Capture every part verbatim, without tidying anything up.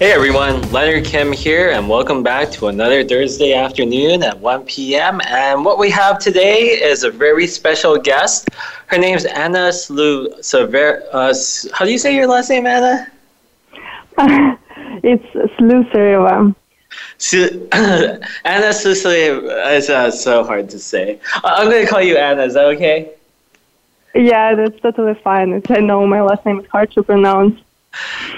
Hey everyone, Leonard Kim here, and welcome back to another Thursday afternoon at one p.m. And what we have today is a very special guest. Her name's Anna Slu. Sever- uh, how do you say your last name, Anna? Uh, it's Slusareva. Su- Anna Slusareva is uh, so hard to say. I- I'm going to call you Anna. Is that okay? Yeah, that's totally fine. It's, I know my last name is hard to pronounce.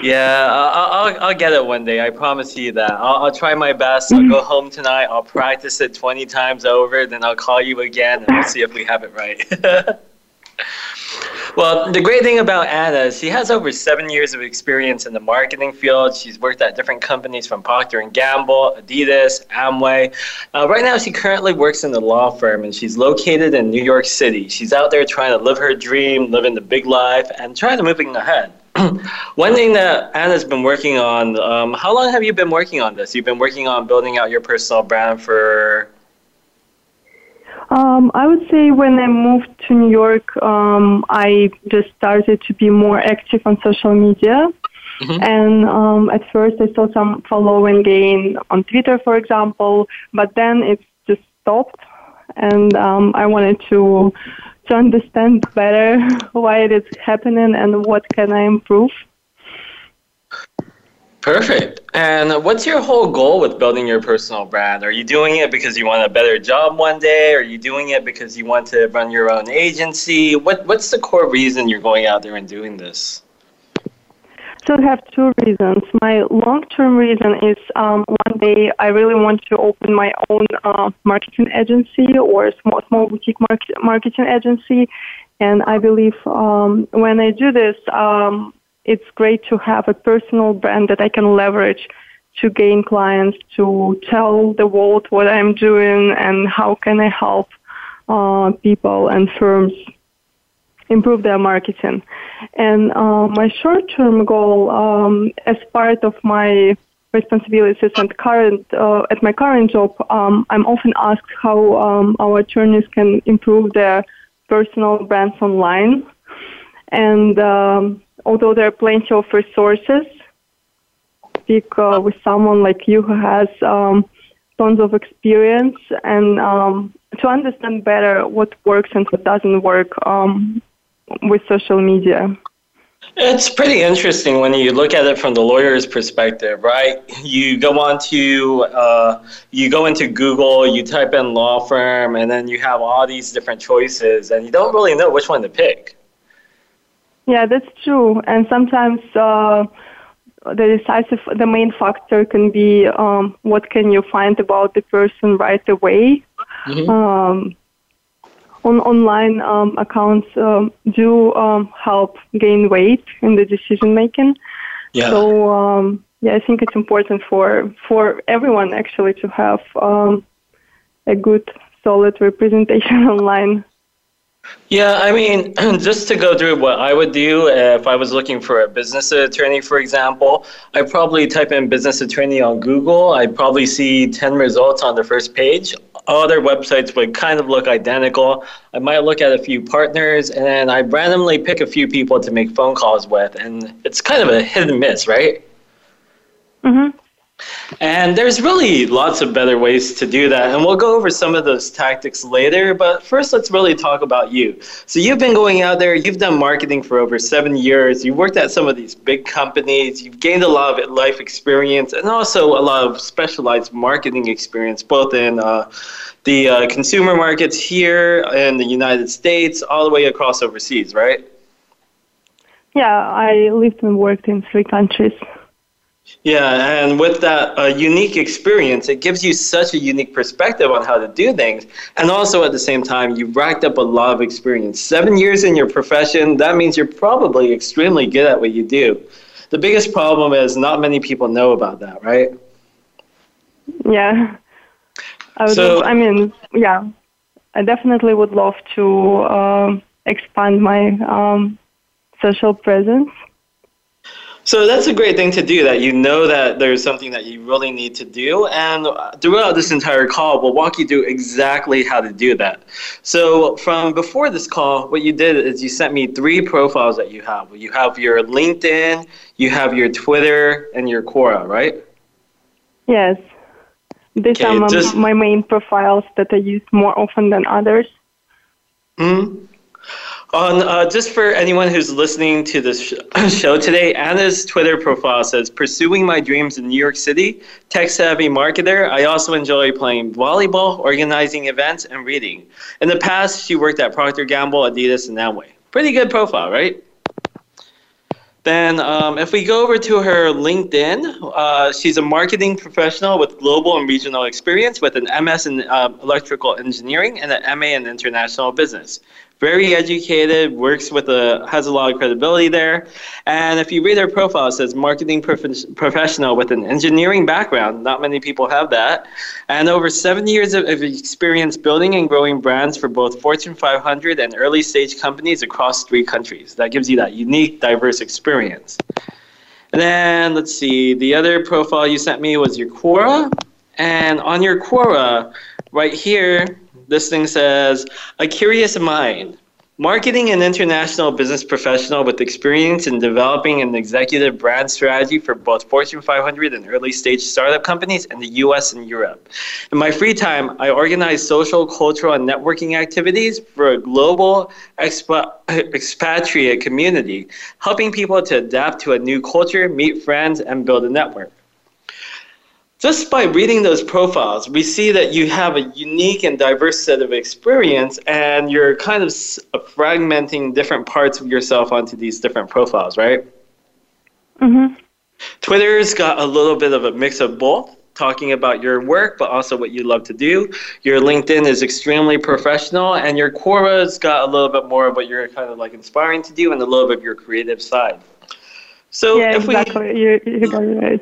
Yeah, I'll, I'll I'll get it one day. I promise you that. I'll, I'll try my best. I'll go home tonight. I'll practice it twenty times over. Then I'll call you again and we'll see if we have it right. Well, the great thing about Anna is she has over seven years of experience in the marketing field. She's worked at different companies from Procter and Gamble, Adidas, Amway. Uh, right now, she currently works in a law firm, and she's located in New York City. She's out there trying to live her dream, living the big life, and trying to moving ahead. One thing that Anna's been working on, um, how long have you been working on this? You've been working on building out your personal brand for... Um, I would say when I moved to New York, um, I just started to be more active on social media. Mm-hmm. And um, at first I saw some follow and gain on Twitter, for example, but then it just stopped. And um, I wanted to... to understand better why it is happening and what can I improve. Perfect. And what's your whole goal with building your personal brand? Are you doing it because you want a better job one day? Are you doing it because you want to run your own agency? What What's the core reason you're going out there and doing this? So I have two reasons. My long-term reason is um, one day I really want to open my own uh, marketing agency or small, small boutique market, marketing agency. And I believe um, when I do this, um, it's great to have a personal brand that I can leverage to gain clients, to tell the world what I'm doing and how can I help uh, people and firms improve their marketing. And uh, my short-term goal, um, as part of my responsibilities and current uh, at my current job, um, I'm often asked how um, our attorneys can improve their personal brands online. And um, although there are plenty of resources, speak uh, with someone like you who has um, tons of experience and um, to understand better what works and what doesn't work um, with social media. It's pretty interesting when you look at it from the lawyer's perspective, right? You go on to, uh, you go into Google, you type in law firm, and then you have all these different choices, and you don't really know which one to pick. Yeah, that's true. And sometimes uh, the decisive, the main factor can be um, what can you find about the person right away. Mm-hmm. Um, on online um, accounts um, do um, help gain weight in the decision making. Yeah. So um, yeah, I think it's important for for everyone actually to have um, a good, solid representation online. Yeah, I mean, just to go through what I would do if I was looking for a business attorney, for example, I'd probably type in business attorney on Google. I'd probably see ten results on the first page. All their websites would kind of look identical. I might look at a few partners, and then I randomly pick a few people to make phone calls with. And it's kind of a hit and miss, right? Mm-hmm. And there's really lots of better ways to do that, and we'll go over some of those tactics later, but first let's really talk about you. So you've been going out there, you've done marketing for over seven years, you've worked at some of these big companies, you've gained a lot of life experience and also a lot of specialized marketing experience, both in uh, the uh, consumer markets here in the United States, all the way across overseas, right? Yeah, I lived and worked in three countries. Yeah, and with that uh, unique experience, it gives you such a unique perspective on how to do things. And also at the same time, you've racked up a lot of experience. Seven years in your profession, that means you're probably extremely good at what you do. The biggest problem is not many people know about that, right? Yeah. I, would so, just, I mean, yeah. I definitely would love to uh, expand my um, social presence. So that's a great thing to do, that you know that there's something that you really need to do. And throughout this entire call, we'll walk you through exactly how to do that. So from before this call, what you did is you sent me three profiles that you have. You have your LinkedIn, you have your Twitter, and your Quora, right? Yes. These okay, are my, just, my main profiles that I use more often than others. Mm-hmm. On, uh, just for anyone who's listening to this sh- show today, Anna's Twitter profile says, pursuing my dreams in New York City, tech-savvy marketer. I also enjoy playing volleyball, organizing events, and reading. In the past, she worked at Procter and Gamble, Adidas, and Amway. Pretty good profile, right? Then um, if we go over to her LinkedIn, uh, she's a marketing professional with global and regional experience with an M S in uh, electrical engineering and an M A in international business. Very educated, works with a, has a lot of credibility there. And if you read her profile, it says marketing prof- professional with an engineering background. Not many people have that. And over seven years of, of experience building and growing brands for both Fortune five hundred and early stage companies across three countries. That gives you that unique, diverse experience. And then let's see, the other profile you sent me was your Quora. And on your Quora, right here, this thing says, a curious mind, marketing and international business professional with experience in developing an executive brand strategy for both Fortune five hundred and early stage startup companies in the U S and Europe. In my free time, I organize social, cultural, and networking activities for a global expat- expatriate community, helping people to adapt to a new culture, meet friends, and build a network. Just by reading those profiles, we see that you have a unique and diverse set of experience, and you're kind of fragmenting different parts of yourself onto these different profiles, right? Mm-hmm. Twitter's got a little bit of a mix of both, talking about your work, but also what you love to do. Your LinkedIn is extremely professional, and your Quora's got a little bit more of what you're kind of like inspiring to do and a little bit of your creative side. So yeah, if we, exactly. You, you got it right.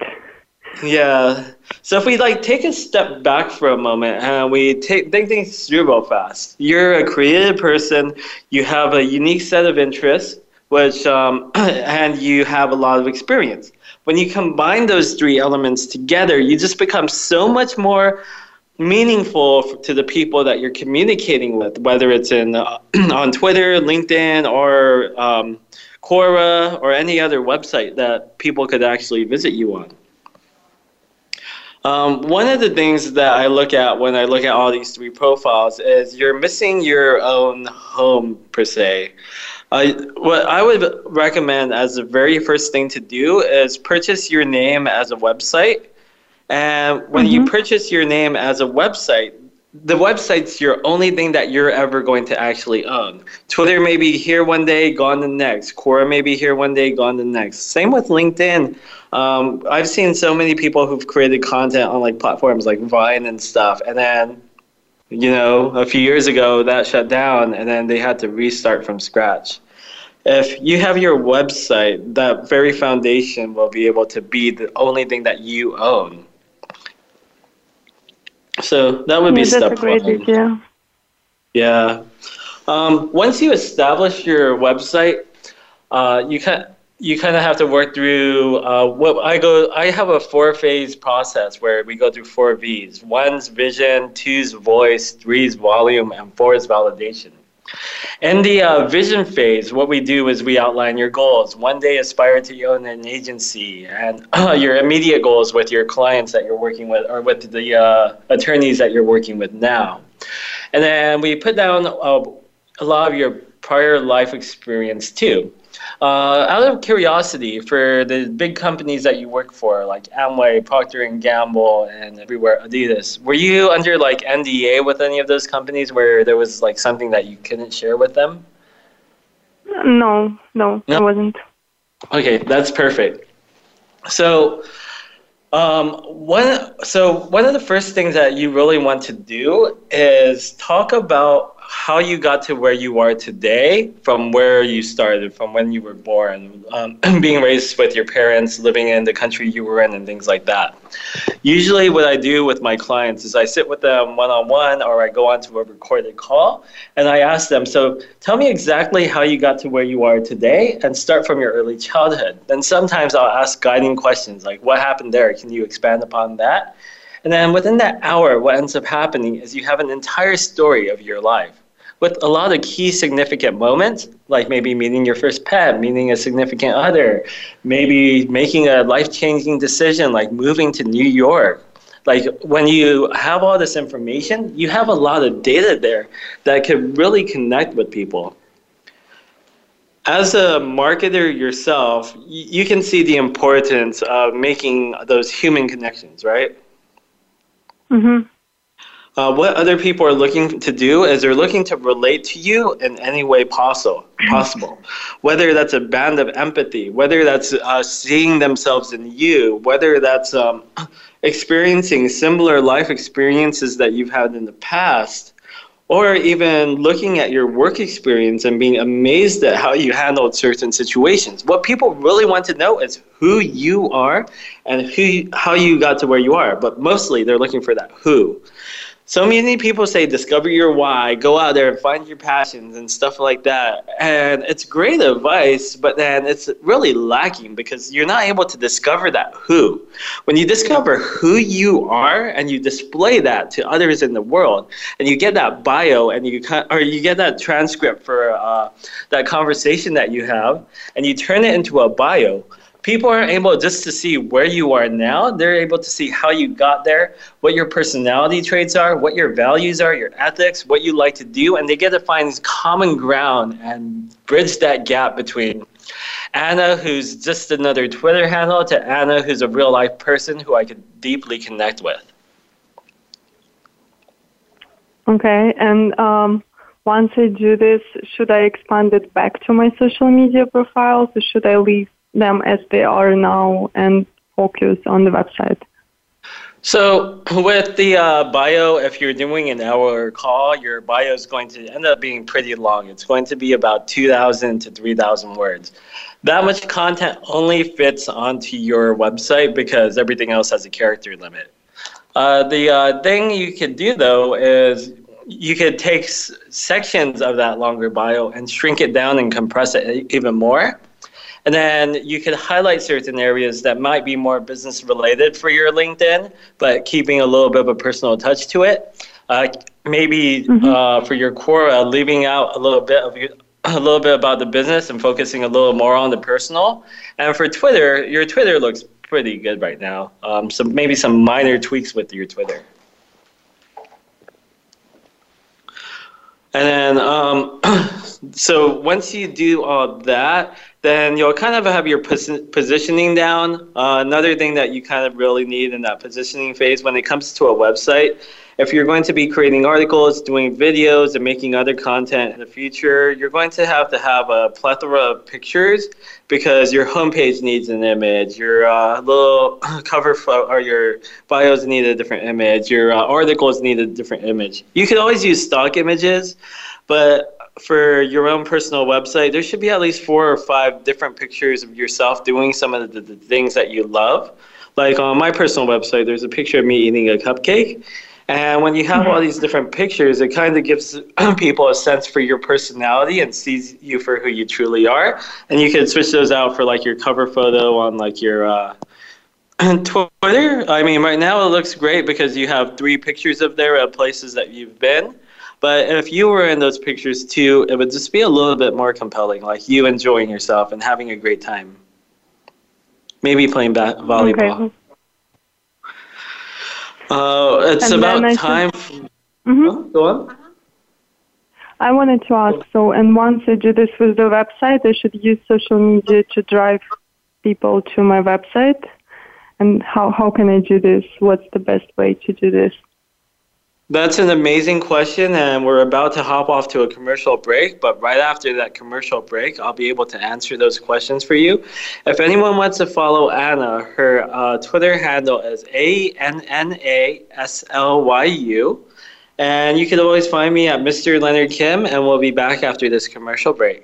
Yeah. So if we like take a step back for a moment and we take think things through real fast, you're a creative person. You have a unique set of interests, which um, and you have a lot of experience. When you combine those three elements together, you just become so much more meaningful to the people that you're communicating with, whether it's in uh, on Twitter, LinkedIn, or um, Quora, or any other website that people could actually visit you on. Um, one of the things that I look at when I look at all these three profiles is you're missing your own home, per se. Uh, what I would recommend as the very first thing to do is purchase your name as a website. And when mm-hmm. you purchase your name as a website, the website's your only thing that you're ever going to actually own. Twitter may be here one day, gone the next. Quora may be here one day, gone the next. Same with LinkedIn. Um, I've seen so many people who've created content on like platforms like Vine and stuff, and then, you know, a few years ago that shut down, and then they had to restart from scratch. If you have your website, that very foundation will be able to be the only thing that you own. So that would yeah, be step one. That's a great idea. Yeah. Um, once you establish your website, uh, you can. You kind of have to work through uh, what I go. I have a four-phase process where we go through four V's. One's vision, two's voice, three's volume, and four's validation. In the uh, vision phase, what we do is we outline your goals. One day, aspire to own an agency, and uh, your immediate goals with your clients that you're working with, or with the uh, attorneys that you're working with now. And then we put down uh, a lot of your prior life experience too. Uh, out of curiosity, for the big companies that you work for, like Amway, Procter and Gamble, and everywhere, Adidas, were you under like N D A with any of those companies where there was like something that you couldn't share with them? No, no, no? I wasn't. Okay, that's perfect. So, um, one, so one of the first things that you really want to do is talk about how you got to where you are today from where you started, from when you were born, um, being raised with your parents, living in the country you were in, and things like that. Usually what I do with my clients is I sit with them one-on-one or I go onto a recorded call and I ask them, so tell me exactly how you got to where you are today and start from your early childhood. Then sometimes I'll ask guiding questions like, what happened there? Can you expand upon that? And then within that hour, what ends up happening is you have an entire story of your life with a lot of key significant moments, like maybe meeting your first pet, meeting a significant other, maybe making a life-changing decision like moving to New York. Like when you have all this information, you have a lot of data there that could really connect with people. As a marketer yourself, you can see the importance of making those human connections, right? Mm-hmm. Uh, what other people are looking to do is they're looking to relate to you in any way possible, possible. Whether that's a band of empathy, whether that's uh, seeing themselves in you, whether that's um, experiencing similar life experiences that you've had in the past, or even looking at your work experience and being amazed at how you handled certain situations. What people really want to know is who you are and who, how you got to where you are, but mostly they're looking for that who. So many people say discover your why, go out there and find your passions and stuff like that, and it's great advice, but then it's really lacking because you're not able to discover that who. When you discover who you are and you display that to others in the world, and you get that bio and you or you get that transcript for uh, that conversation that you have, and you turn it into a bio. People are able just to see where you are now. They're able to see how you got there, what your personality traits are, what your values are, your ethics, what you like to do, and they get to find common ground and bridge that gap between Anna, who's just another Twitter handle, to Anna, who's a real-life person who I could deeply connect with. Okay, and um, once I do this, should I expand it back to my social media profiles, or should I leave them as they are now and focus on the website? So with the uh, bio, if you're doing an hour call, your bio is going to end up being pretty long. It's going to be about two thousand to three thousand words. That much content only fits onto your website because everything else has a character limit. Uh, the uh, thing you could do though is you could take s- sections of that longer bio and shrink it down and compress it even more. And then you could highlight certain areas that might be more business related for your LinkedIn, but keeping a little bit of a personal touch to it. Uh, maybe mm-hmm. uh, for your core, uh, leaving out a little bit of a little bit about the business and focusing a little more on the personal. And for Twitter, your Twitter looks pretty good right now. Um, so maybe some minor tweaks with your Twitter. And then, um, so once you do all that, then you'll kind of have your pos- positioning down. Uh, another thing that you kind of really need in that positioning phase when it comes to a website, if you're going to be creating articles, doing videos, and making other content in the future, you're going to have to have a plethora of pictures because your homepage needs an image, your uh, little cover photo or your bios need a different image, your uh, articles need a different image. You can always use stock images, but for your own personal website, there should be at least four or five different pictures of yourself doing some of the, the things that you love. Like on my personal website, there's a picture of me eating a cupcake. And when you have all these different pictures, it kind of gives people a sense for your personality and sees you for who you truly are. And you can switch those out for like your cover photo on like your uh, Twitter. I mean, right now it looks great because you have three pictures of there of places that you've been. But if you were in those pictures too, it would just be a little bit more compelling, like you enjoying yourself and having a great time. Maybe playing bat- volleyball. Okay. Uh, it's and about time. Should... Mm-hmm. Oh, go on. I wanted to ask, so, and once I do this with the website, I should use social media to drive people to my website? And how, how can I do this? What's the best way to do this? That's an amazing question, and we're about to hop off to a commercial break, but right after that commercial break, I'll be able to answer those questions for you. If anyone wants to follow Anna, her uh, Twitter handle is A N N A S L Y U, And you can always find me at Mister Leonard Kim, and we'll be back after this commercial break.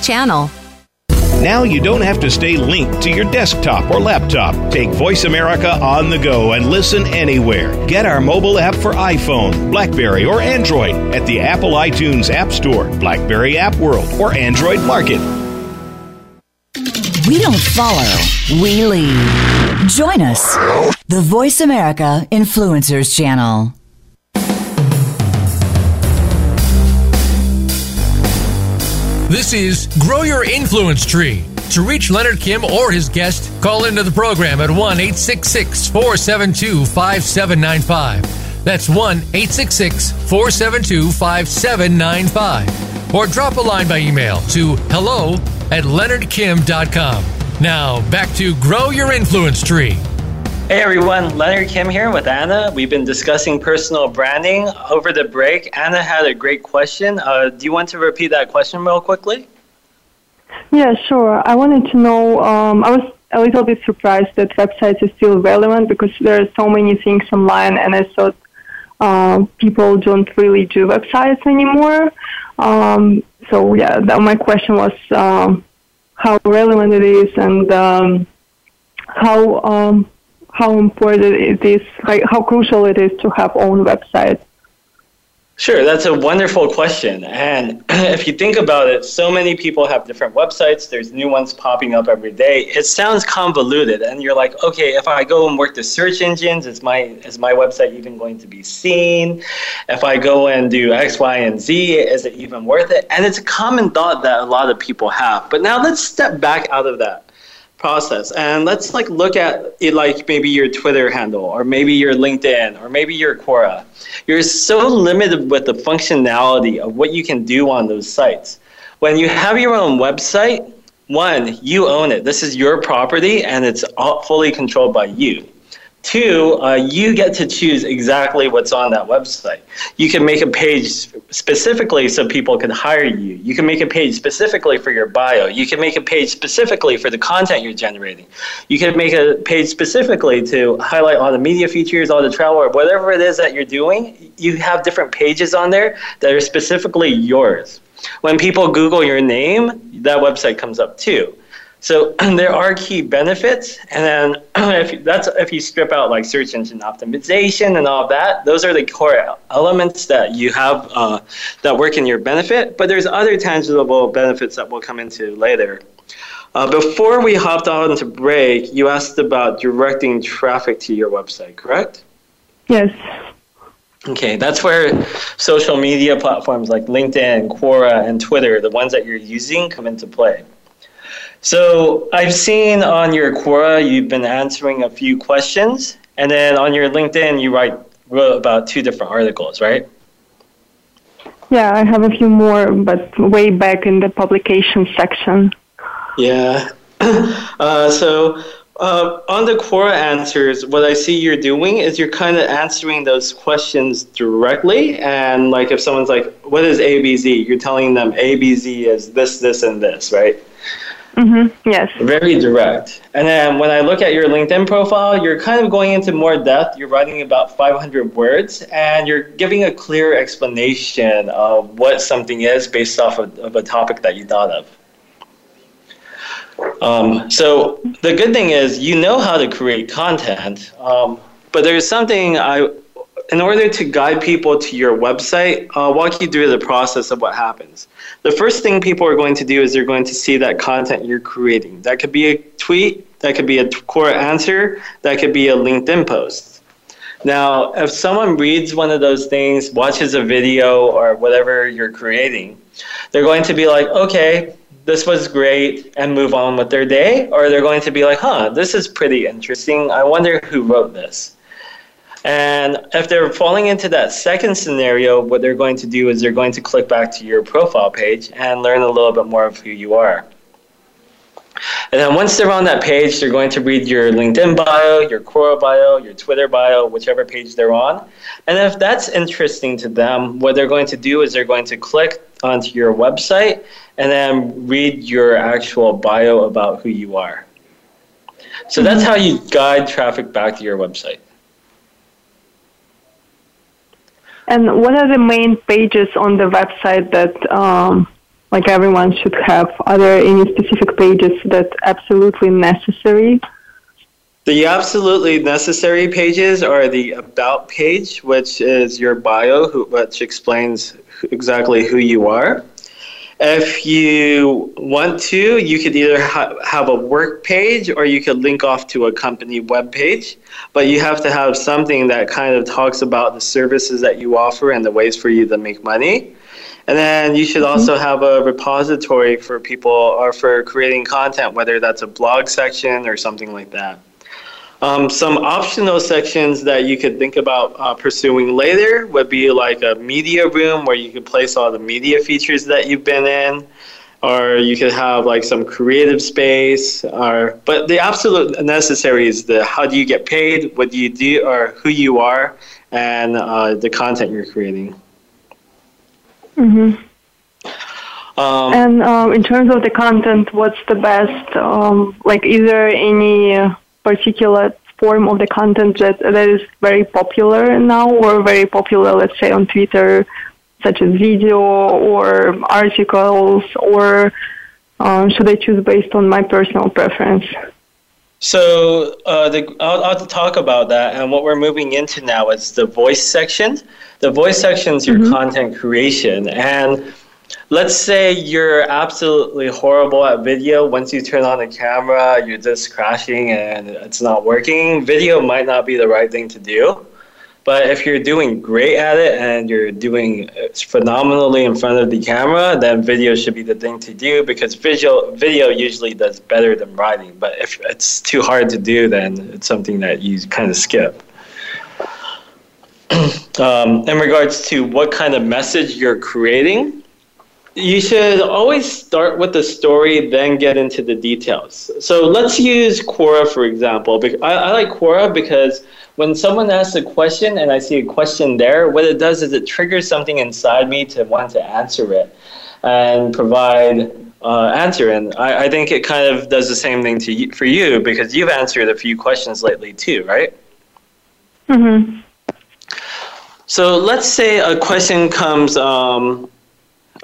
channel. Now you don't have to stay linked to your desktop or laptop. Take Voice America on the go and listen anywhere. Get our mobile app for iPhone, BlackBerry, or Android at the Apple iTunes App Store, BlackBerry App World, or Android Market. We don't follow, we lead. Join us, the Voice America Influencers Channel. This is Grow Your Influence Tree. To reach Leonard Kim or his guest, call into the program at one eight six six, four seven two, five seven nine five. That's one eight six six, four seven two, five seven nine five. Or drop a line by email to hello at leonard kim dot com. Now, back to Grow Your Influence Tree. Hey everyone, Leonard Kim here with Anna. We've been discussing personal branding over the break. Anna had a great question. Uh, do you want to repeat that question real quickly? Yeah, sure. I wanted to know, um, I was a little bit surprised that websites are still relevant because there are so many things online, and I thought uh, people don't really do websites anymore. Um, so yeah, that, my question was um, how relevant it is and um, how... Um, how important it is, like how crucial it is to have own website? Sure, that's a wonderful question. And if you think about it, so many people have different websites. There's new ones popping up every day. It sounds convoluted, and you're like, okay, if I go and work the search engines, is my is my website even going to be seen? If I go and do X, Y, and Z, is it even worth it? And it's a common thought that a lot of people have. But now let's step back out of that process, and let's like look at it like maybe your Twitter handle, or maybe your LinkedIn, or maybe your Quora. You're so limited with the functionality of what you can do on those sites. When you have your own website, one, you own it. This is your property, and it's all fully controlled by you. Two, uh, you get to choose exactly what's on that website. You can make a page specifically so people can hire you. You can make a page specifically for your bio. You can make a page specifically for the content you're generating. You can make a page specifically to highlight all the media features, all the travel, or whatever it is that you're doing. You have different pages on there that are specifically yours. When people Google your name, that website comes up too. So there are key benefits, and then if that's if you strip out like search engine optimization and all that, those are the core elements that you have uh, that work in your benefit. But there's other tangible benefits that we'll come into later. Uh, before we hopped on to break, you asked about directing traffic to your website, correct? Yes. Okay, that's where social media platforms like LinkedIn, Quora, and Twitter, the ones that you're using, come into play. So I've seen on your Quora, you've been answering a few questions, and then on your LinkedIn, you write wrote about two different articles, right? Yeah, I have a few more, but way back in the publication section. Yeah. uh, so uh, on the Quora answers, what I see you're doing is you're kind of answering those questions directly, and like if someone's like, what is A B Z? You're telling them A B Z is this, this, and this, right? Mm-hmm. Yes. Very direct. And then when I look at your LinkedIn profile, you're kind of going into more depth. You're writing about five hundred words, and you're giving a clear explanation of what something is based off of, of a topic that you thought of. Um, so the good thing is you know how to create content, um, but there's something I, in order to guide people to your website, I'll walk you through the process of what happens. The first thing people are going to do is they're going to see that content you're creating. That could be a tweet, that could be a core answer, that could be a LinkedIn post. Now, if someone reads one of those things, watches a video or whatever you're creating, they're going to be like, okay, this was great, and move on with their day, or they're going to be like, huh, this is pretty interesting. I wonder who wrote this. And if they're falling into that second scenario, what they're going to do is they're going to click back to your profile page and learn a little bit more of who you are. And then once they're on that page, they're going to read your LinkedIn bio, your Quora bio, your Twitter bio, whichever page they're on. And if that's interesting to them, what they're going to do is they're going to click onto your website and then read your actual bio about who you are. So that's how you guide traffic back to your website. And what are the main pages on the website that um, like everyone should have? Are there any specific pages that absolutely necessary? The absolutely necessary pages are the about page, which is your bio, who, which explains exactly who you are. If you want to, you could either ha- have a work page or you could link off to a company web page, but you have to have something that kind of talks about the services that you offer and the ways for you to make money. And then you should also have a repository for people or for creating content, whether that's a blog section or something like that. Um, some optional sections that you could think about uh, pursuing later would be like a media room where you could place all the media features that you've been in, or you could have like some creative space. Or, but the absolute necessary is the how do you get paid, what do you do, or who you are, and uh, the content you're creating. Mm-hmm. Um, and um, in terms of the content, what's the best? Um, like, is there any Uh, particular form of the content that that is very popular now, or very popular, let's say, on Twitter, such as video or articles, or um, should I choose based on my personal preference? So uh, the, I'll, I'll talk about that, and what we're moving into now is the voice section. The voice section is your mm-hmm. content creation, and let's say you're absolutely horrible at video. Once you turn on the camera, you're just crashing and it's not working. Video might not be the right thing to do. But if you're doing great at it and you're doing phenomenally in front of the camera, then video should be the thing to do, because visual, video usually does better than writing. But if it's too hard to do, then it's something that you kind of skip. um, in regards to what kind of message you're creating, you should always start with the story, then get into the details. So let's use Quora, for example. I, I like Quora because when someone asks a question and I see a question there, what it does is it triggers something inside me to want to answer it and provide uh, answer. And I, I think it kind of does the same thing to you, for you, because you've answered a few questions lately too, right? Mm-hmm. So let's say a question comes Um,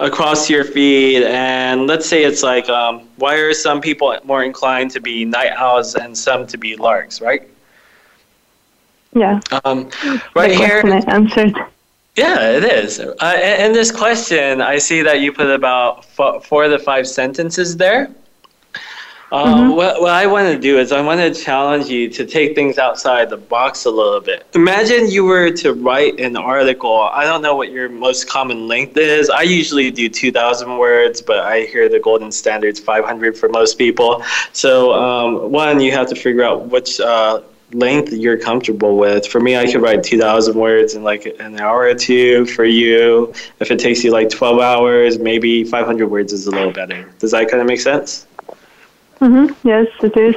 across your feed, and let's say it's like, um, why are some people more inclined to be night owls and some to be larks, right? Yeah. Um, right here. I answered. Yeah, it is. Uh, in this question, I see that you put about f- four to five sentences there. Uh, mm-hmm. what, what I want to do is I want to challenge you to take things outside the box a little bit. Imagine you were to write an article. I don't know what your most common length is. I usually do two thousand words, but I hear the golden standard's five hundred for most people. So um, one, you have to figure out which uh, length you're comfortable with. For me, I could write two thousand words in like an hour or two. For you, if it takes you like twelve hours, maybe five hundred words is a little better. Does that kind of make sense? Mm-hmm. Yes, it is.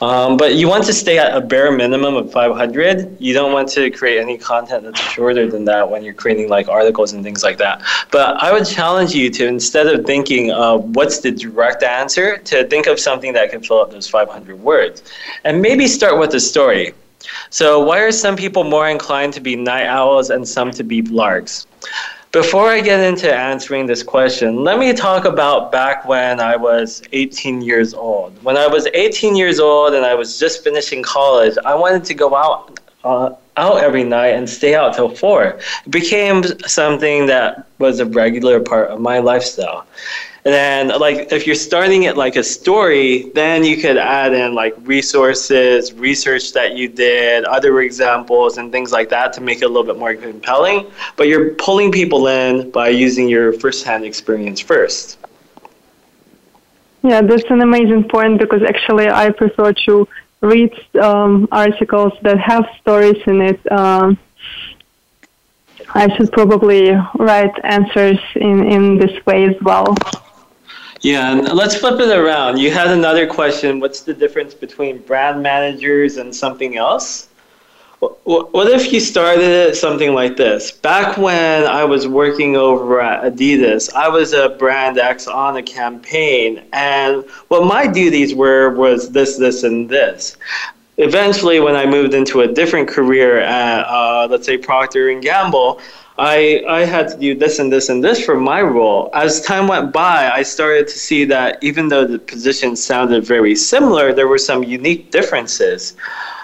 Um, but you want to stay at a bare minimum of five hundred. You don't want to create any content that's shorter than that when you're creating like articles and things like that. But I would challenge you to, instead of thinking of what's the direct answer, to think of something that can fill up those five hundred words. And maybe start with a story. So why are some people more inclined to be night owls and some to be larks? Before I get into answering this question, let me talk about back when I was eighteen years old. When I was eighteen years old and I was just finishing college, I wanted to go out uh, out every night and stay out till four. It became something that was a regular part of my lifestyle. And then, like, if you're starting it like a story, then you could add in like resources, research that you did, other examples and things like that to make it a little bit more compelling. But you're pulling people in by using your first-hand experience first. Yeah, that's an amazing point, because actually I prefer to read um, articles that have stories in it. Um, I should probably write answers in, in this way as well. Yeah, and let's flip it around. You had another question. What's the difference between brand managers and something else? What if you started something like this? Back when I was working over at Adidas, I was a brand X on a campaign, and what my duties were was this, this, and this. Eventually, when I moved into a different career at, uh, let's say, Procter and Gamble, I, I had to do this and this and this for my role. As time went by, I started to see that even though the positions sounded very similar, there were some unique differences.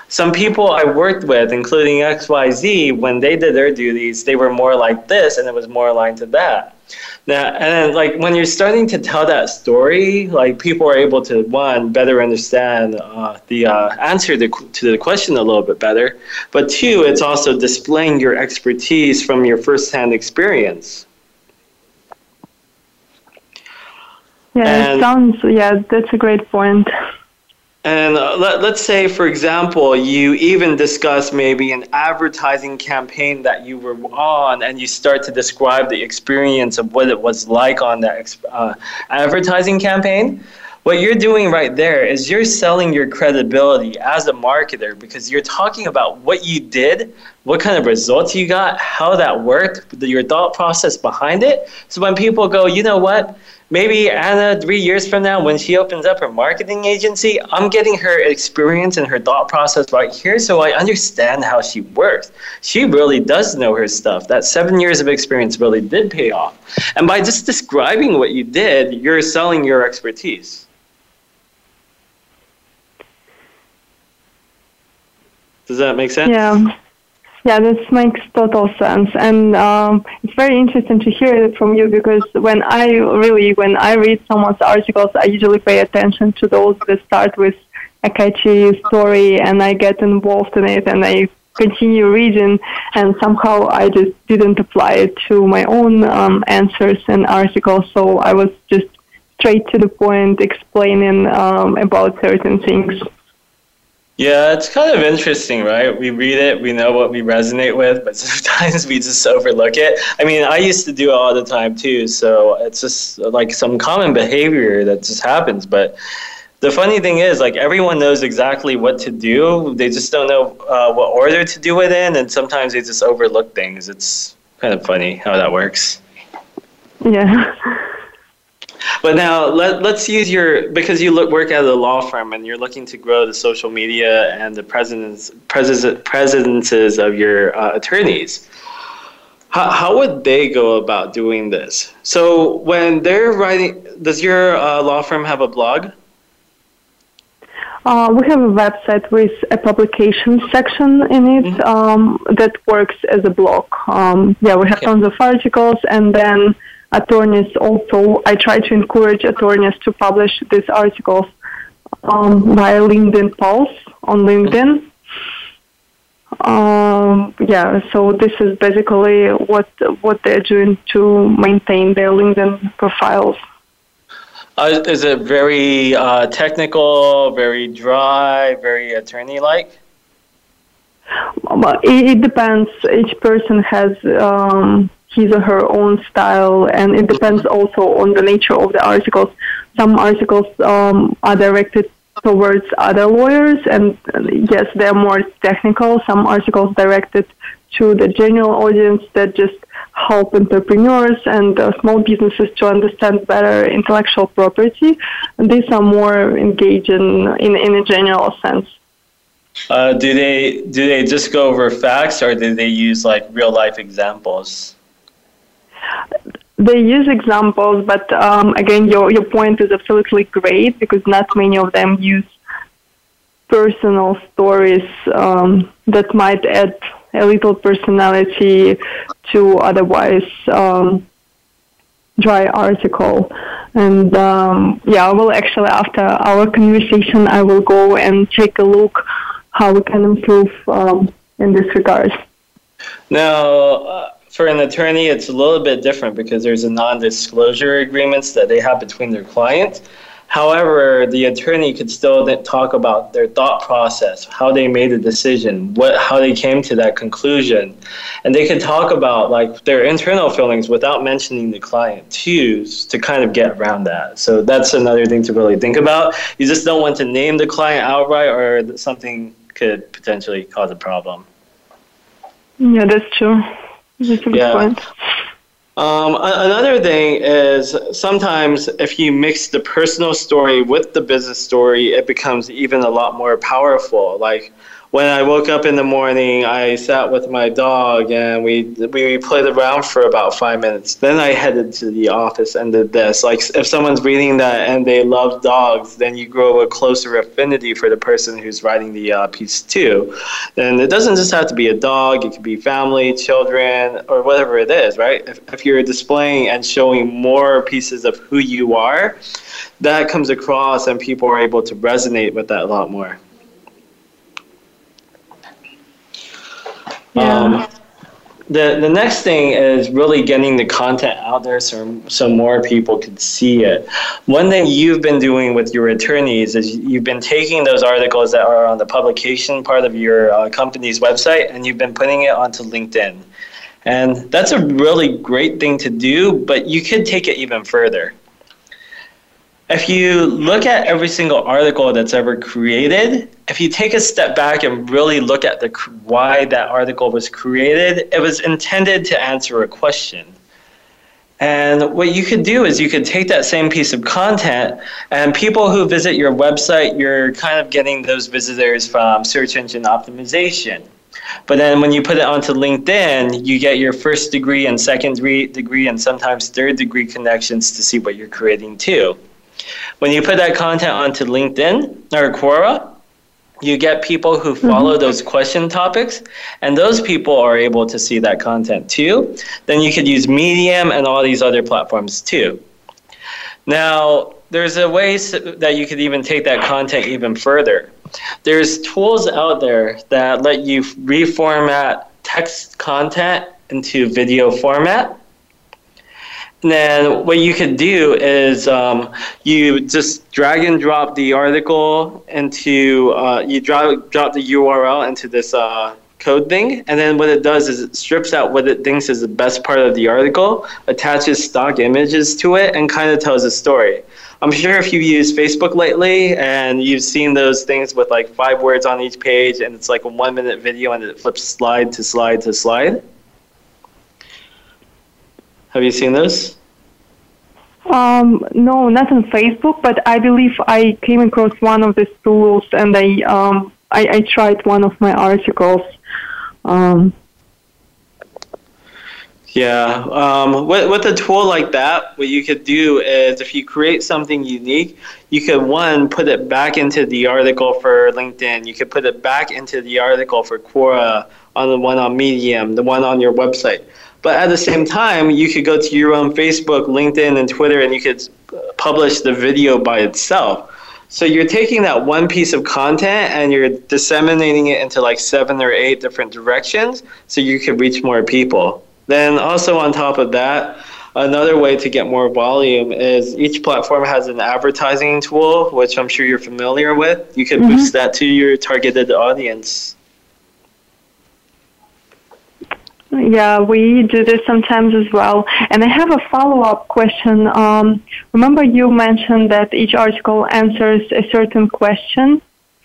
Some people I worked with, including X Y Z, when they did their duties, they were more like this, and it was more aligned to that. Now, and then, like, when you're starting to tell that story, like, people are able to, one, better understand uh, the uh, answer to, to the question a little bit better, but two, it's also displaying your expertise from your firsthand experience. Yeah, and, it sounds, yeah, that's a great point. And uh, let, let's say, for example, you even discuss maybe an advertising campaign that you were on, and you start to describe the experience of what it was like on that uh, advertising campaign. What you're doing right there is you're selling your credibility as a marketer, because you're talking about what you did, what kind of results you got, how that worked, your thought process behind it. So when people go, you know what, maybe Anna, three years from now, when she opens up her marketing agency, I'm getting her experience and her thought process right here, so I understand how she works. She really does know her stuff. That seven years of experience really did pay off. And by just describing what you did, you're selling your expertise. Does that make sense? Yeah, yeah, this makes total sense, and um, it's very interesting to hear it from you, because when I really, when I read someone's articles, I usually pay attention to those that start with a catchy story, and I get involved in it, and I continue reading, and somehow I just didn't apply it to my own um, answers and articles, so I was just straight to the point explaining um, about certain things. Yeah, it's kind of interesting, right? We read it, we know what we resonate with, but sometimes we just overlook it. I mean, I used to do it all the time too, so it's just like some common behavior that just happens. But the funny thing is, like, everyone knows exactly what to do. They just don't know uh, what order to do it in, and sometimes they just overlook things. It's kind of funny how that works. Yeah. But now let, let's use your, because you look, work at a law firm and you're looking to grow the social media and the presidents, president, presidences of your uh, attorneys. How, how would they go about doing this? So when they're writing, does your uh, law firm have a blog? Uh, we have a website with a publication section in it mm-hmm. um, that works as a blog. Um, yeah, we have okay. tons of articles, and then attorneys also, I try to encourage attorneys to publish these articles um, via LinkedIn Pulse on LinkedIn. Um, yeah, so this is basically what what they're doing to maintain their LinkedIn profiles. Uh, is it very uh, technical, very dry, very attorney-like? Well, it, it depends. Each person has Um, his or her own style, and it depends also on the nature of the articles. Some articles um, are directed towards other lawyers, and yes, they're more technical. Some articles directed to the general audience that just help entrepreneurs and uh, small businesses to understand better intellectual property. These are more engaging in, in a general sense. Uh, do they do they just go over facts, or do they use like real life examples? They use examples, but um, again, your your point is absolutely great, because not many of them use personal stories um, that might add a little personality to otherwise um, dry article. And um, yeah, I will actually, after our conversation, I will go and take a look how we can improve um, in this regard. Now, uh, for an attorney, it's a little bit different because there's a non-disclosure agreements that they have between their clients. However, the attorney could still talk about their thought process, how they made a decision, what, how they came to that conclusion. And they could talk about like their internal feelings without mentioning the client too, to kind of get around that. So that's another thing to really think about. You just don't want to name the client outright, or something could potentially cause a problem. Yeah, that's true. That's a good yeah. point. Um, another thing is sometimes if you mix the personal story with the business story, it becomes even a lot more powerful. Like when I woke up in the morning, I sat with my dog and we we played around for about five minutes. Then I headed to the office and did this. Like if someone's reading that and they love dogs, then you grow a closer affinity for the person who's writing the uh, piece too. And it doesn't just have to be a dog. It could be family, children, or whatever it is, right? If, if you're displaying and showing more pieces of who you are, that comes across and people are able to resonate with that a lot more. Yeah. Um, the the next thing is really getting the content out there so, so more people could see it. One thing you've been doing with your attorneys is you've been taking those articles that are on the publication part of your uh, company's website, and you've been putting it onto LinkedIn. And that's a really great thing to do, but you could take it even further. If you look at every single article that's ever created, if you take a step back and really look at the why that article was created, it was intended to answer a question. And what you could do is you could take that same piece of content, and people who visit your website, you're kind of getting those visitors from search engine optimization. But then when you put it onto LinkedIn, you get your first degree and second degree and sometimes third degree connections to see what you're creating too. When you put that content onto LinkedIn or Quora, you get people who follow those question topics, and those people are able to see that content too. Then you could use Medium and all these other platforms too. Now, there's a way that you could even take that content even further. There's tools out there that let you reformat text content into video format. And then what you could do is um, you just drag and drop the article into, uh, you drag, drop the U R L into this uh, code thing. And then what it does is it strips out what it thinks is the best part of the article, attaches stock images to it, and kind of tells a story. I'm sure if you've used Facebook lately and you've seen those things with like five words on each page and it's like a one minute video and it flips slide to slide to slide. Have you seen those? Um, no, not on Facebook, but I believe I came across one of these tools and I um, I, I tried one of my articles. Um. Yeah, um, with, with a tool like that, what you could do is if you create something unique, you could, one, put it back into the article for LinkedIn. You could put it back into the article for Quora, on the one on Medium, the one on your website. But at the same time, you could go to your own Facebook, LinkedIn, and Twitter, and you could publish the video by itself. So you're taking that one piece of content and you're disseminating it into like seven or eight different directions so you could reach more people. Then also on top of that, another way to get more volume is each platform has an advertising tool, which I'm sure you're familiar with. You could mm-hmm. boost that to your targeted audience. Yeah, we do this sometimes as well. And I have a follow-up question. Um, remember you mentioned that each article answers a certain question?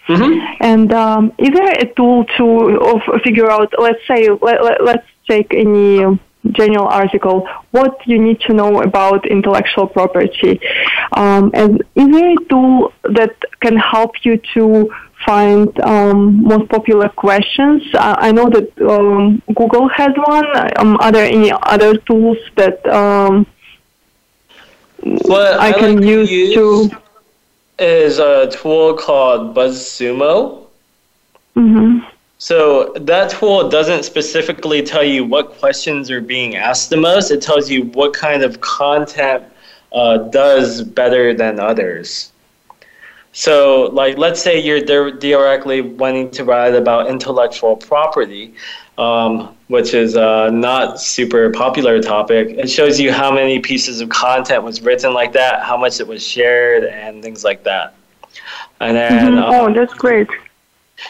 Mm-hmm. And um, is there a tool to of figure out, let's say, let, let, let's take any general article, what you need to know about intellectual property? Um, and is there a tool that can help you to find um, most popular questions? Uh, I know that um, Google has one. Um, are there any other tools that um, what I can I like use, use to? Is a tool called BuzzSumo. Mm-hmm. So that tool doesn't specifically tell you what questions are being asked the most. It tells you what kind of content uh, does better than others. So, like, let's say you're di- directly wanting to write about intellectual property, um, which is uh, not super popular topic. It shows you how many pieces of content was written like that, how much it was shared, and things like that. And then, mm-hmm. oh, um, that's great.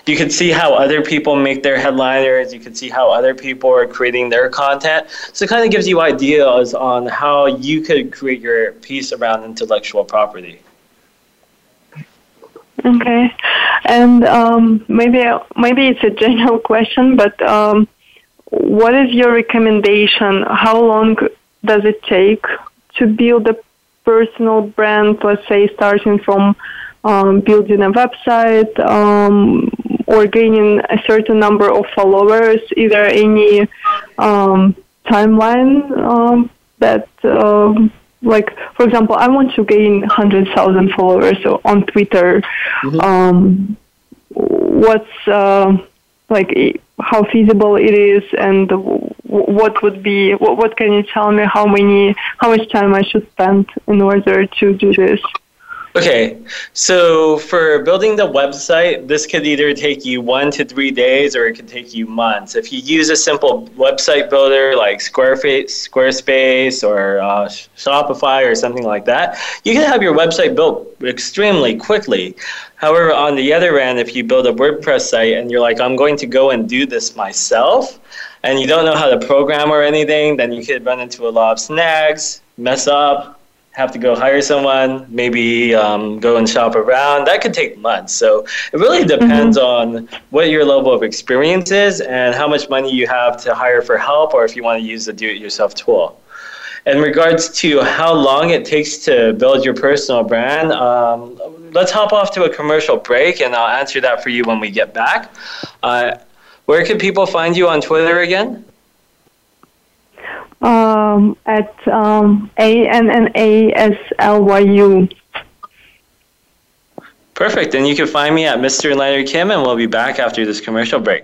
You can see how other people make their headliners. You can see how other people are creating their content. So it kind of gives you ideas on how you could create your piece around intellectual property. Okay, and um, maybe maybe it's a general question, but um, what is your recommendation? How long does it take to build a personal brand? Let's say starting from um, building a website um, or gaining a certain number of followers. Is there any um, timeline um, that? Um, Like, for example, I want to gain one hundred thousand followers on Twitter. Mm-hmm. Um, what's, uh, like, how feasible it is, and what would be, what, what can you tell me how many, how much time I should spend in order to do this? Okay, so for building the website, this could either take you one to three days or it could take you months. If you use a simple website builder like Squarespace, Squarespace or uh, Shopify or something like that, you can have your website built extremely quickly. However, on the other end, if you build a WordPress site and you're like, I'm going to go and do this myself, and you don't know how to program or anything, then you could run into a lot of snags, mess up, have to go hire someone, maybe um, go and shop around. That could take months. So it really depends mm-hmm. on what your level of experience is and how much money you have to hire for help, or if you want to use the do-it-yourself tool. In regards to how long it takes to build your personal brand, um, let's hop off to a commercial break, and I'll answer that for you when we get back. Uh, where can people find you on Twitter again? Um, at um, A N N A S L Y U. Perfect. And you can find me at Mister Leonard Kim, and we'll be back after this commercial break.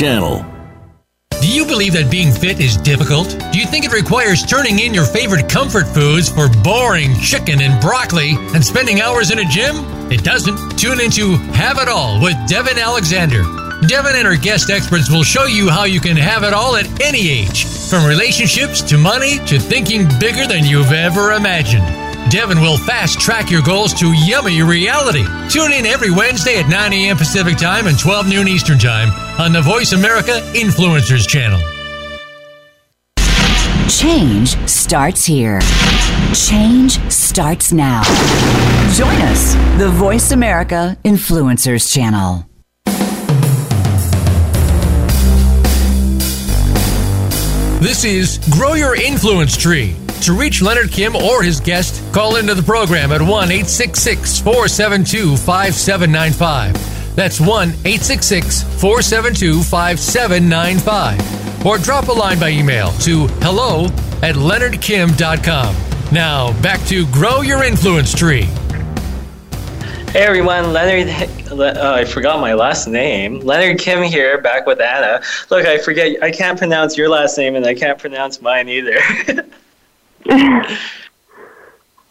Channel. Do you believe that being fit is difficult? Do you think it requires turning in your favorite comfort foods for boring chicken and broccoli and spending hours in a gym? It doesn't. Tune into Have It All with Devin Alexander. Devin and her guest experts will show you how you can have it all at any age, from relationships to money to thinking bigger than you've ever imagined. Devin will fast-track your goals to yummy reality. Tune in every Wednesday at nine a.m. Pacific Time and twelve noon Eastern Time on the Voice America Influencers Channel. Change starts here. Change starts now. Join us, the Voice America Influencers Channel. This is Grow Your Influence Tree. To reach Leonard Kim or his guest, call into the program at one eight six six, four seven two, five seven nine five. That's one eight six six, four seven two, five seven nine five. Or drop a line by email to hello at leonard kim dot com. Now, back to Grow Your Influence Tree. Hey everyone, Leonard, uh, I forgot my last name. Leonard Kim here, back with Anna. Look, I forget, I can't pronounce your last name and I can't pronounce mine either.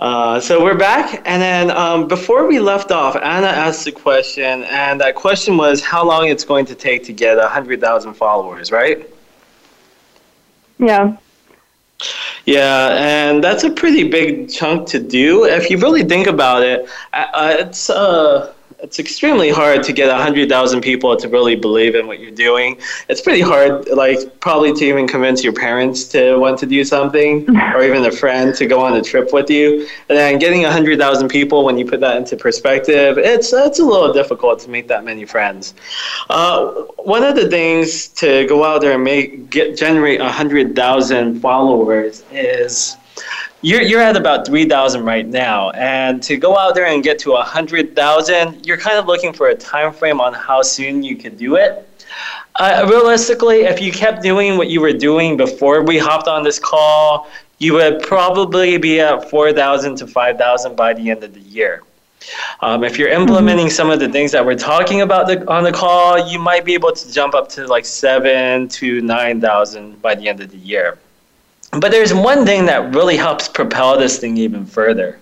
uh, so we're back, and then um, before we left off, Anna asked a question, and that question was how long it's going to take to get one hundred thousand followers, right? Yeah. Yeah, and that's a pretty big chunk to do. If you really think about it, uh, it's uh, it's extremely hard to get one hundred thousand people to really believe in what you're doing. It's pretty hard, like, probably to even convince your parents to want to do something, or even a friend to go on a trip with you. And then getting one hundred thousand people, when you put that into perspective, it's, it's a little difficult to make that many friends. Uh, one of the things to go out there and make get generate one hundred thousand followers is... You're you're at about three thousand right now, and to go out there and get to one hundred thousand, you're kind of looking for a time frame on how soon you can do it. Uh, realistically, if you kept doing what you were doing before we hopped on this call, you would probably be at four thousand to five thousand by the end of the year. Um, if you're implementing some of the things that we're talking about the, on the call, you might be able to jump up to like seven thousand to nine thousand by the end of the year. But there's one thing that really helps propel this thing even further.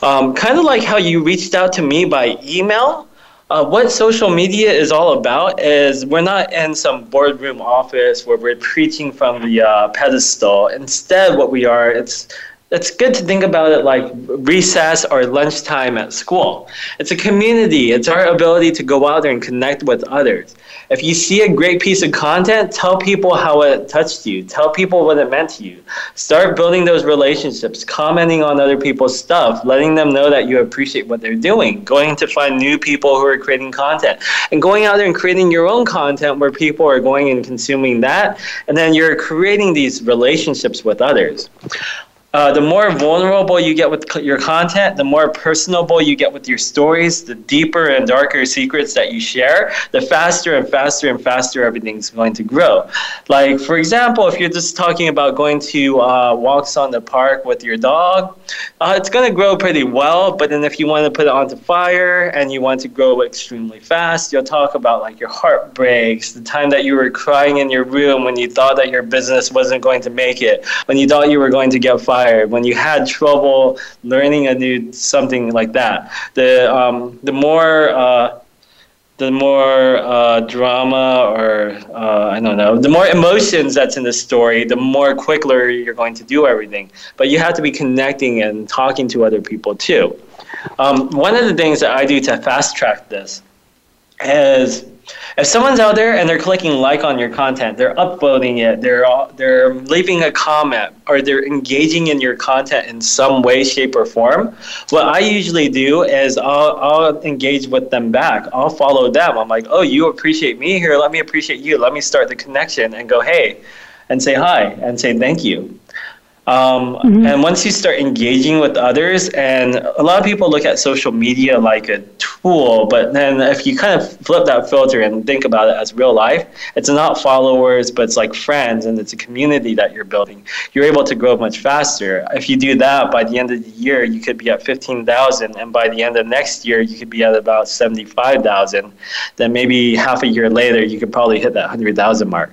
Um, kind of like how you reached out to me by email, uh, what social media is all about is we're not in some boardroom office where we're preaching from the uh, pedestal. Instead, what we are, it's it's good to think about it like recess or lunchtime at school. It's a community. It's our ability to go out there and connect with others. If you see a great piece of content, tell people how it touched you. Tell people what it meant to you. Start building those relationships, commenting on other people's stuff, letting them know that you appreciate what they're doing, going to find new people who are creating content, and going out there and creating your own content where people are going and consuming that, and then you're creating these relationships with others. Uh, the more vulnerable you get with your content, the more personable you get with your stories, the deeper and darker secrets that you share, the faster and faster and faster everything's going to grow. Like, for example, if you're just talking about going to uh, walks on the park with your dog, uh, it's going to grow pretty well, but then if you want to put it onto fire and you want to grow extremely fast, you'll talk about, like, your heartbreaks, the time that you were crying in your room when you thought that your business wasn't going to make it, when you thought you were going to get fired, when you had trouble learning a new something like that. The um, the more uh, the more uh, drama or uh, I don't know, the more emotions that's in the story, the more quicker you're going to do everything. But you have to be connecting and talking to other people too. Um, one of the things that I do to fast track this is, if someone's out there and they're clicking like on your content, they're uploading it, they're all, they're leaving a comment, or they're engaging in your content in some way, shape, or form, what I usually do is I'll, I'll engage with them back. I'll follow them. I'm like, oh, you appreciate me? Here, let me appreciate you. Let me start the connection and go, hey, and say hi, and say thank you. Um, mm-hmm. And once you start engaging with others, and a lot of people look at social media like a tool, but then if you kind of flip that filter and think about it as real life, it's not followers, but it's like friends, and it's a community that you're building. You're able to grow much faster. If you do that, by the end of the year, you could be at fifteen thousand, and by the end of next year, you could be at about seventy-five thousand. Then maybe half a year later, you could probably hit that one hundred thousand mark.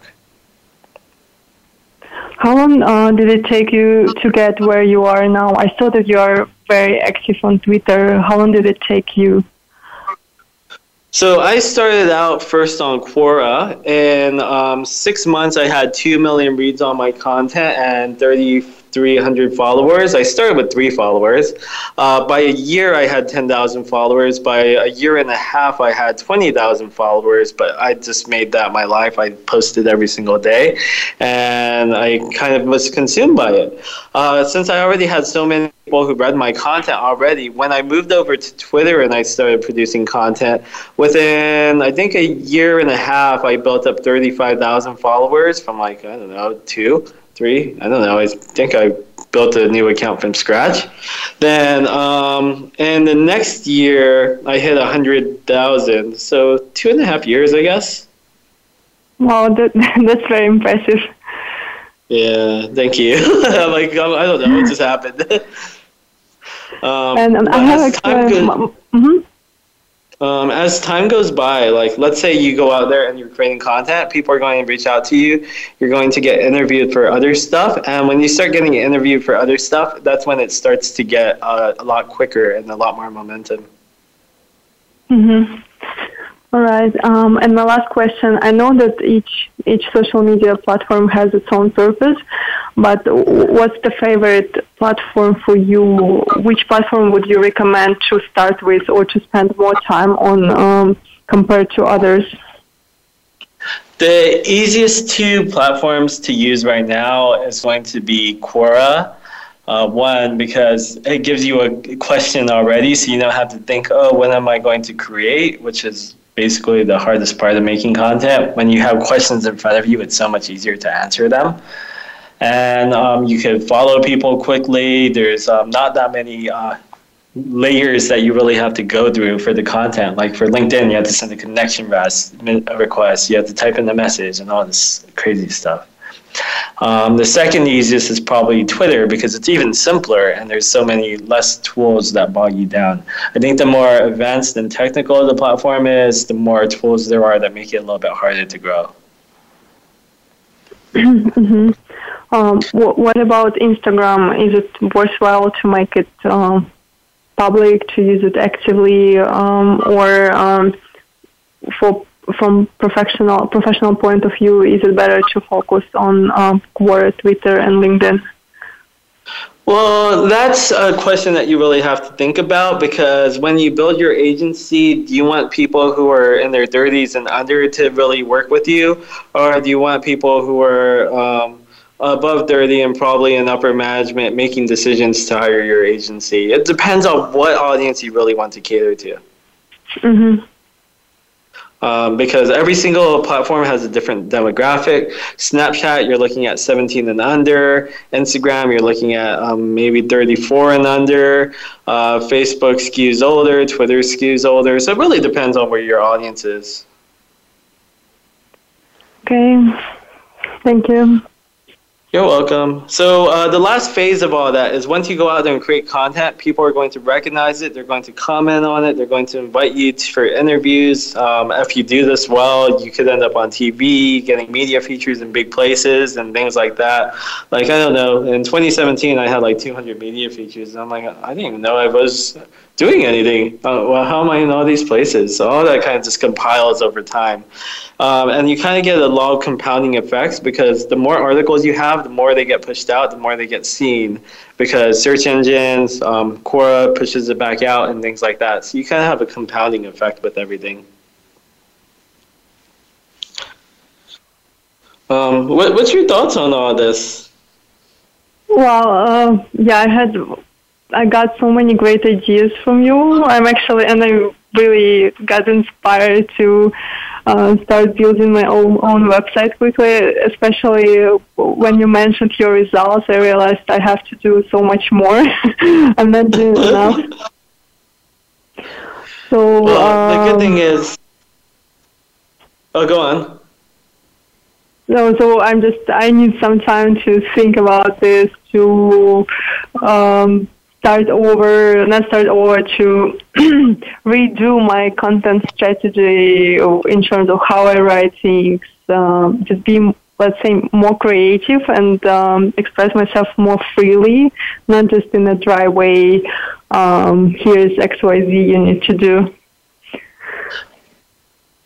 How long uh, did it take you to get where you are now? I saw that you are very active on Twitter. How long did it take you? So I started out first on Quora. In um, six months, I had two million reads on my content and thirty-three hundred followers. I started with three followers. Uh, by a year, I had ten thousand followers. By a year and a half, I had twenty thousand followers, but I just made that my life. I posted every single day, and I kind of was consumed by it. Uh, since I already had so many people who read my content already, when I moved over to Twitter and I started producing content, within, I think, a year and a half, I built up thirty-five thousand followers from, like, I don't know, two. Three? I don't know. I think I built a new account from scratch. Then, um, and the next year, I hit one hundred thousand. So two and a half years, I guess. Wow, that, that's very impressive. Yeah, thank you. Like, I don't know what just happened. um, and um, I have a question. Mm-hmm. Um, as time goes by, like, let's say you go out there and you're creating content, people are going to reach out to you, you're going to get interviewed for other stuff, and when you start getting interviewed for other stuff, that's when it starts to get uh, a lot quicker and a lot more momentum. Mm-hmm. All right. Um, and my last question, I know that each each social media platform has its own purpose, but what's the favorite platform for you? Which platform would you recommend to start with or to spend more time on um, compared to others? The easiest two platforms to use right now is going to be Quora. Uh, one, because it gives you a question already, so you don't have to think, oh, when am I going to create, which is basically the hardest part of making content. When you have questions in front of you, it's so much easier to answer them. And um, you can follow people quickly. There's um, not that many uh, layers that you really have to go through for the content. Like for LinkedIn, you have to send a connection request. You have to type in the message and all this crazy stuff. Um, the second easiest is probably Twitter, because it's even simpler and there's so many less tools that bog you down. I think the more advanced and technical the platform is, the more tools there are that make it a little bit harder to grow. Mm-hmm. Um, wh- what about Instagram? Is it worthwhile to make it um, public, to use it actively, um, or um, for from professional professional point of view, is it better to focus on um, Quora, Twitter, and LinkedIn? Well, that's a question that you really have to think about, because when you build your agency, do you want people who are in their thirties and under to really work with you, or do you want people who are um, above thirty and probably in upper management making decisions to hire your agency? It depends on what audience you really want to cater to. Mm-hmm. Um, because every single platform has a different demographic. Snapchat, you're looking at seventeen and under. Instagram, you're looking at um, maybe thirty-four and under. Uh, Facebook skews older. Twitter skews older. So it really depends on where your audience is. Okay. Thank you. You're welcome. So uh, the last phase of all that is once you go out there and create content, people are going to recognize it. They're going to comment on it. They're going to invite you to, for interviews. Um, if you do this well, you could end up on T V, getting media features in big places and things like that. Like, I don't know, in twenty seventeen, I had like two hundred media features. And I'm like, I didn't even know I was doing anything. Uh, well, how am I in all these places? So all that kind of just compiles over time. Um, and you kind of get a lot of compounding effects, because the more articles you have, the more they get pushed out, the more they get seen, because search engines, um, Quora pushes it back out and things like that. So you kind of have a compounding effect with everything. Um, what, what's your thoughts on all this? Well, uh, yeah, I had... I got so many great ideas from you. I'm actually, and I really got inspired to uh, start building my own, own website quickly, especially when you mentioned your results. I realized I have to do so much more. I'm not doing enough. So well, um, the good thing is, oh, go on. No, so I'm just, I need some time to think about this, to um, start over, not start over, to redo my content strategy in terms of how I write things, um, just be, let's say, more creative and um, express myself more freely, not just in a dry way, um, here's X Y Z you need to do.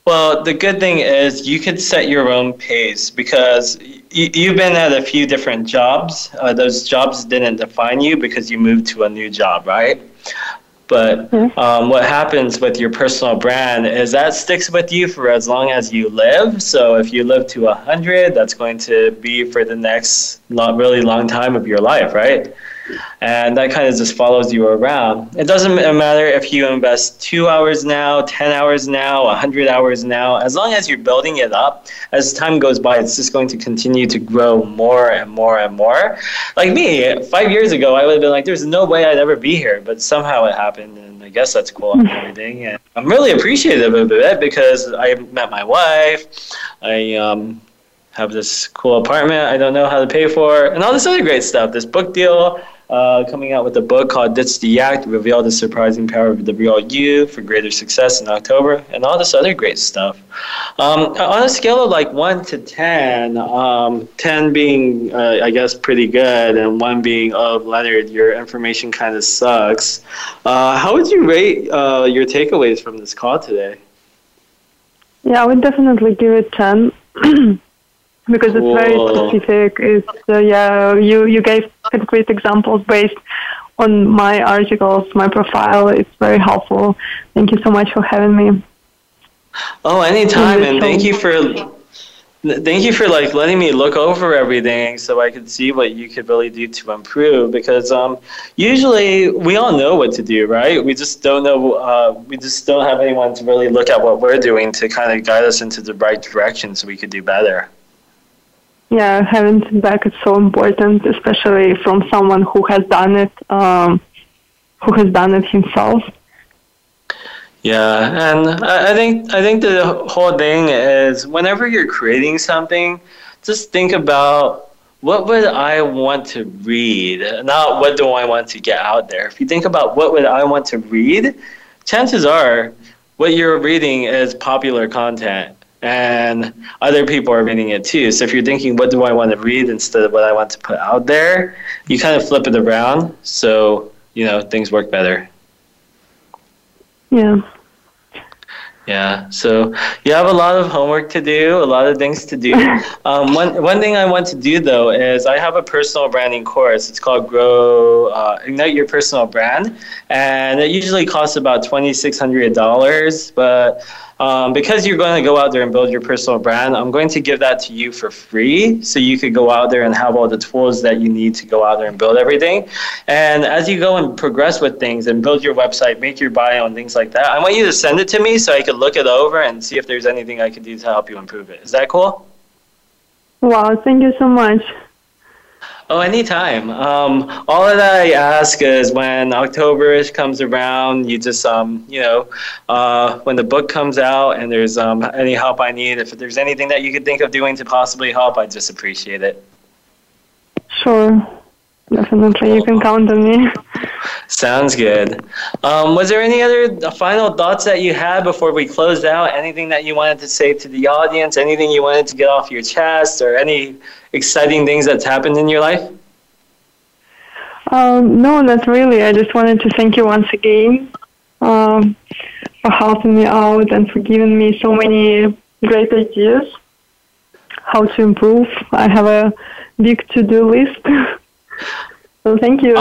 Well, the good thing is you could set your own pace, because y- you've been at a few different jobs. Uh, those jobs didn't define you because you moved to a new job, right? But um, what happens with your personal brand is that sticks with you for as long as you live. So if you live to one hundred, that's going to be for the next not really long time of your life, right? And that kind of just follows you around. It doesn't matter if you invest two hours now, ten hours now, one hundred hours now. As long as you're building it up, as time goes by, it's just going to continue to grow more and more and more. Like me, five years ago, I would have been like, there's no way I'd ever be here. But somehow it happened, and I guess that's cool and everything. And I'm really appreciative of it because I met my wife. I... um. have this cool apartment I don't know how to pay for, and all this other great stuff. This book deal, uh, coming out with a book called Ditch the Act, Reveal the Surprising Power of the Real You for Greater Success in October, and all this other great stuff. Um, on a scale of like one to ten, um, ten being, uh, I guess, pretty good, and one being, oh, Leonard, your information kind of sucks, uh, how would you rate uh, your takeaways from this call today? Yeah, I would definitely give it ten. Because it's very specific. It's, uh, yeah, you, you gave concrete examples based on my articles, my profile. It's very helpful. Thank you so much for having me. Oh, anytime, and thank you for... Thank you for like letting me look over everything so I could see what you could really do to improve, because um, usually we all know what to do, right? We just don't know, uh, we just don't have anyone to really look at what we're doing to kind of guide us into the right direction so we could do better. Yeah, having feedback is so important, especially from someone who has done it, um, who has done it himself. Yeah, and I think I think the whole thing is whenever you're creating something, just think about what would I want to read, not what do I want to get out there. If you think about what would I want to read, chances are what you're reading is popular content. And other people are reading it too. So if you're thinking, what do I want to read instead of what I want to put out there, you kind of flip it around. So, you know, things work better. Yeah. Yeah. So you have a lot of homework to do, a lot of things to do. Um, one, one thing I want to do, though, is I have a personal branding course. It's called Grow, uh, Ignite Your Personal Brand. And it usually costs about two thousand six hundred dollars. But... Um, because you're going to go out there and build your personal brand, I'm going to give that to you for free so you could go out there and have all the tools that you need to go out there and build everything. And as you go and progress with things and build your website, make your bio and things like that, I want you to send it to me so I could look it over and see if there's anything I can do to help you improve it. Is that cool? Wow, thank you so much. Oh, anytime. Um, all that I ask is when October-ish comes around, you just, um, you know, uh, when the book comes out and there's um, any help I need, if there's anything that you could think of doing to possibly help, I just appreciate it. Sure. Definitely. You can count on me. Sounds good. Um, was there any other final thoughts that you had before we closed out? Anything that you wanted to say to the audience? Anything you wanted to get off your chest or any exciting things that's happened in your life? Um, no, not really. I just wanted to thank you once again um, for helping me out and for giving me so many great ideas how to improve. I have a big to-do list. So thank you.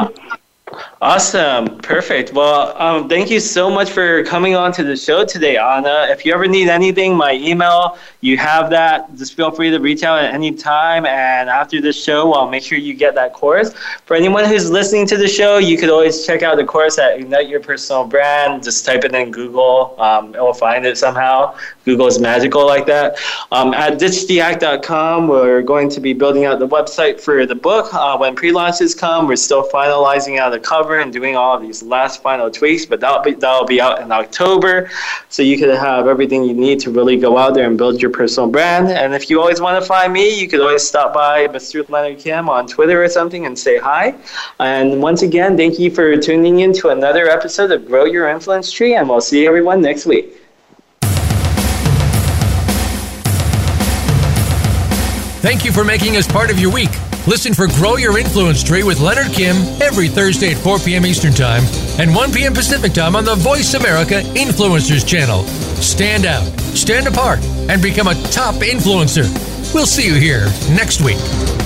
Awesome. Perfect. Well, um, thank you so much for coming on to the show today, Anna. If you ever need anything, my email, you have that. Just feel free to reach out at any time. And after the show, I'll make sure you get that course. For anyone who's listening to the show, you could always check out the course at Ignite Your Personal Brand. Just type it in Google. Um, it will find it somehow. Google is magical like that. Um, at ditch the act dot com, we're going to be building out the website for the book. Uh, when pre-launches come, we're still finalizing out the cover and doing all of these last final tweaks, but that'll be, that'll be out in October. So you could have everything you need to really go out there and build your personal brand. And if you always want to find me, you could always stop by Mister Leonard Kim on Twitter or something and say hi. And once again, thank you for tuning in to another episode of Grow Your Influence Tree, and we'll see everyone next week. Thank you for making us part of your week. Listen for Grow Your Influence Tree with Leonard Kim every Thursday at four p.m. Eastern Time and one p.m. Pacific Time on the Voice America Influencers Channel. Stand out, stand apart, and become a top influencer. We'll see you here next week.